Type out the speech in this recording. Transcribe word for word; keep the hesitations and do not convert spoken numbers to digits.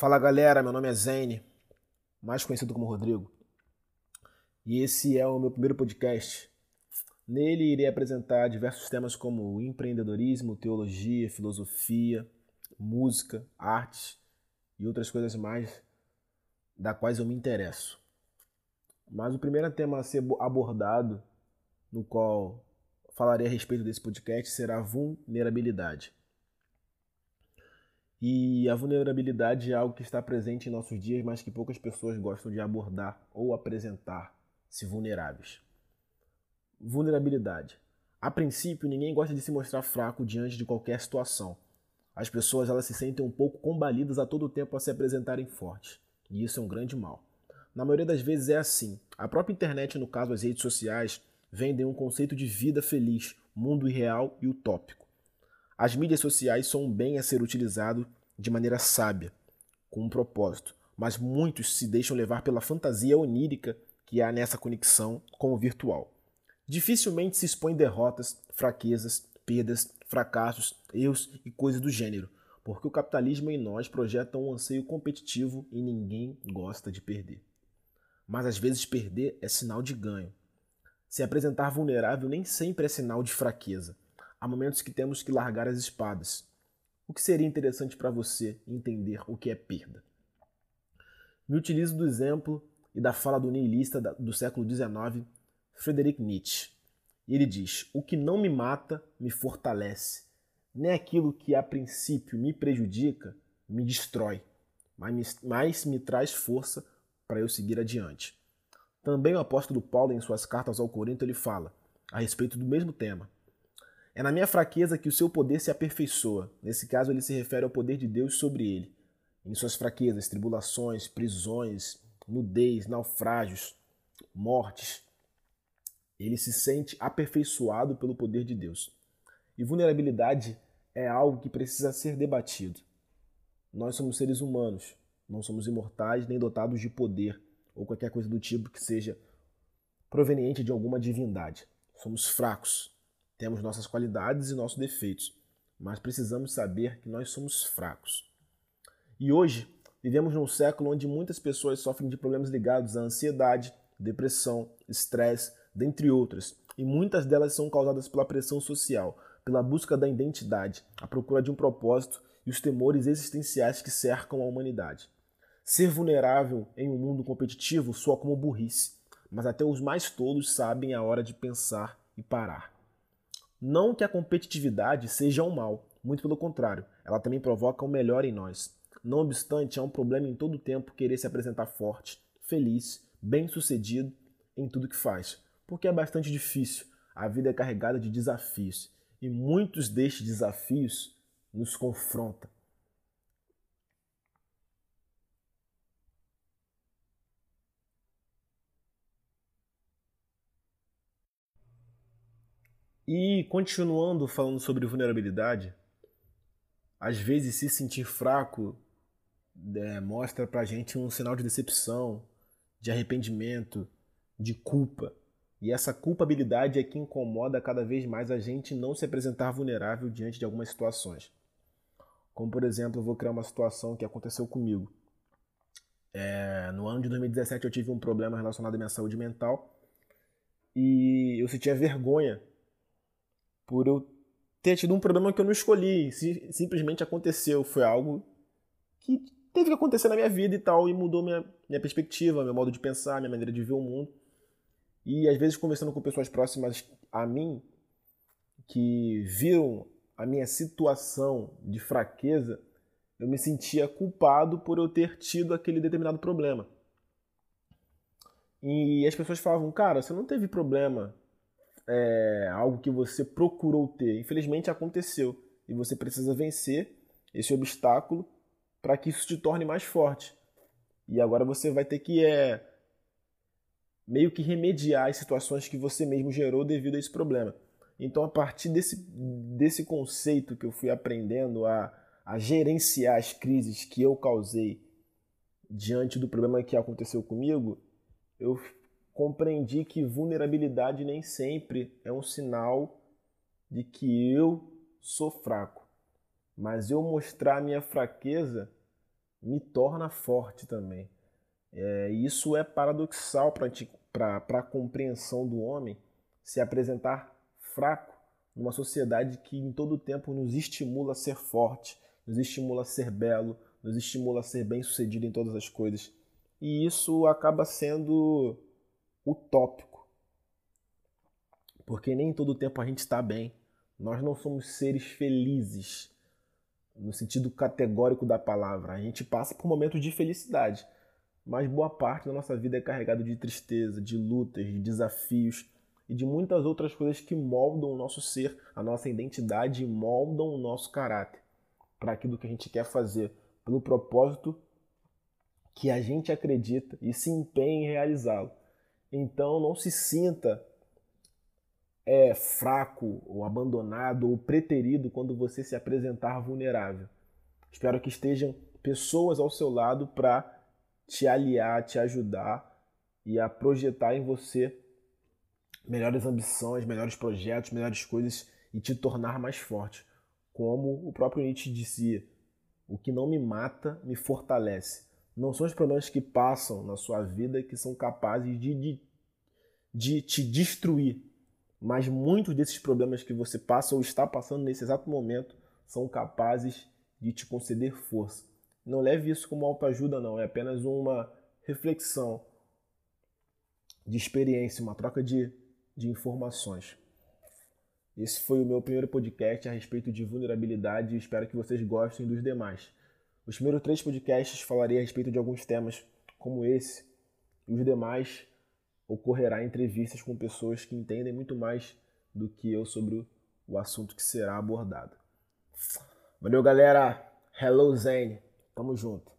Fala galera, meu nome é Zane, mais conhecido como Rodrigo, e esse é o meu primeiro podcast. Nele irei apresentar diversos temas como empreendedorismo, teologia, filosofia, música, artes e outras coisas mais da quais eu me interesso. Mas o primeiro tema a ser abordado, no qual falarei a respeito desse podcast, será a vulnerabilidade. E a vulnerabilidade é algo que está presente em nossos dias, mas que poucas pessoas gostam de abordar ou apresentar-se vulneráveis. Vulnerabilidade. A princípio, ninguém gosta de se mostrar fraco diante de qualquer situação. As pessoas elas se sentem um pouco combalidas a todo tempo a se apresentarem fortes. E isso é um grande mal. Na maioria das vezes é assim. A própria internet, no caso as redes sociais, vendem um conceito de vida feliz, mundo irreal e utópico. As mídias sociais são um bem a ser utilizado de maneira sábia, com um propósito, mas muitos se deixam levar pela fantasia onírica que há nessa conexão com o virtual. Dificilmente se expõem derrotas, fraquezas, perdas, fracassos, erros e coisas do gênero, porque o capitalismo em nós projeta um anseio competitivo e ninguém gosta de perder. Mas às vezes perder é sinal de ganho. Se apresentar vulnerável nem sempre é sinal de fraqueza. Há momentos que temos que largar as espadas. O que seria interessante para você entender o que é perda? Me utilizo do exemplo e da fala do niilista do século dezenove, Friedrich Nietzsche. Ele diz, o que não me mata me fortalece, nem aquilo que a princípio me prejudica me destrói, mas me, mas me traz força para eu seguir adiante. Também o apóstolo Paulo, em suas cartas ao Corinto, ele fala a respeito do mesmo tema. É na minha fraqueza que o seu poder se aperfeiçoa. Nesse caso, ele se refere ao poder de Deus sobre ele. Em suas fraquezas, tribulações, prisões, nudez, naufrágios, mortes, ele se sente aperfeiçoado pelo poder de Deus. E vulnerabilidade é algo que precisa ser debatido. Nós somos seres humanos, não somos imortais nem dotados de poder ou qualquer coisa do tipo que seja proveniente de alguma divindade. Somos fracos. Temos nossas qualidades e nossos defeitos, mas precisamos saber que nós somos fracos. E hoje, vivemos num século onde muitas pessoas sofrem de problemas ligados à ansiedade, depressão, estresse, dentre outras, e muitas delas são causadas pela pressão social, pela busca da identidade, a procura de um propósito e os temores existenciais que cercam a humanidade. Ser vulnerável em um mundo competitivo soa como burrice, mas até os mais tolos sabem a hora de pensar e parar. Não que a competitividade seja um mal, muito pelo contrário, ela também provoca o melhor em nós. Não obstante, é um problema em todo o tempo querer se apresentar forte, feliz, bem-sucedido em tudo que faz, porque é bastante difícil, a vida é carregada de desafios, e muitos destes desafios nos confrontam. E, continuando falando sobre vulnerabilidade, às vezes se sentir fraco é, mostra pra gente um sinal de decepção, de arrependimento, de culpa. E essa culpabilidade é que incomoda cada vez mais a gente não se apresentar vulnerável diante de algumas situações. Como, por exemplo, eu vou criar uma situação que aconteceu comigo. É, no ano de dois mil e dezessete eu tive um problema relacionado à minha saúde mental e eu sentia vergonha por eu ter tido um problema que eu não escolhi, simplesmente aconteceu, foi algo que teve que acontecer na minha vida e tal, e mudou minha, minha perspectiva, meu modo de pensar, minha maneira de ver o mundo. E às vezes conversando com pessoas próximas a mim, que viram a minha situação de fraqueza, eu me sentia culpado por eu ter tido aquele determinado problema. E as pessoas falavam, cara, você não teve problema, é algo que você procurou ter. Infelizmente aconteceu e você precisa vencer esse obstáculo para que isso te torne mais forte. E agora você vai ter que é, meio que remediar as situações que você mesmo gerou devido a esse problema. Então, a partir desse, desse conceito que eu fui aprendendo a, a gerenciar as crises que eu causei diante do problema que aconteceu comigo, eu compreendi que vulnerabilidade nem sempre é um sinal de que eu sou fraco. Mas eu mostrar minha fraqueza me torna forte também. É, isso é paradoxal para a compreensão do homem se apresentar fraco numa sociedade que em todo o tempo nos estimula a ser forte, nos estimula a ser belo, nos estimula a ser bem-sucedido em todas as coisas. E isso acaba sendo utópico, porque nem todo o tempo a gente está bem. Nós não somos seres felizes, no sentido categórico da palavra. A gente passa por momentos de felicidade, mas boa parte da nossa vida é carregada de tristeza, de lutas, de desafios e de muitas outras coisas que moldam o nosso ser, a nossa identidade, e moldam o nosso caráter para aquilo que a gente quer fazer, pelo propósito que a gente acredita e se empenha em realizá-lo. Então não se sinta é, fraco, ou abandonado, ou preterido quando você se apresentar vulnerável. Espero que estejam pessoas ao seu lado para te aliar, te ajudar e a projetar em você melhores ambições, melhores projetos, melhores coisas e te tornar mais forte. Como o próprio Nietzsche dizia, o que não me mata me fortalece. Não são os problemas que passam na sua vida que são capazes de, de, de te destruir, mas muitos desses problemas que você passa ou está passando nesse exato momento são capazes de te conceder força. Não leve isso como autoajuda, não. É apenas uma reflexão de experiência, uma troca de, de informações. Esse foi o meu primeiro podcast a respeito de vulnerabilidade e espero que vocês gostem dos demais. Os primeiros três podcasts falarei a respeito de alguns temas como esse, e os demais ocorrerá entrevistas com pessoas que entendem muito mais do que eu sobre o assunto que será abordado. Valeu, galera! Hello, Zen! Tamo junto!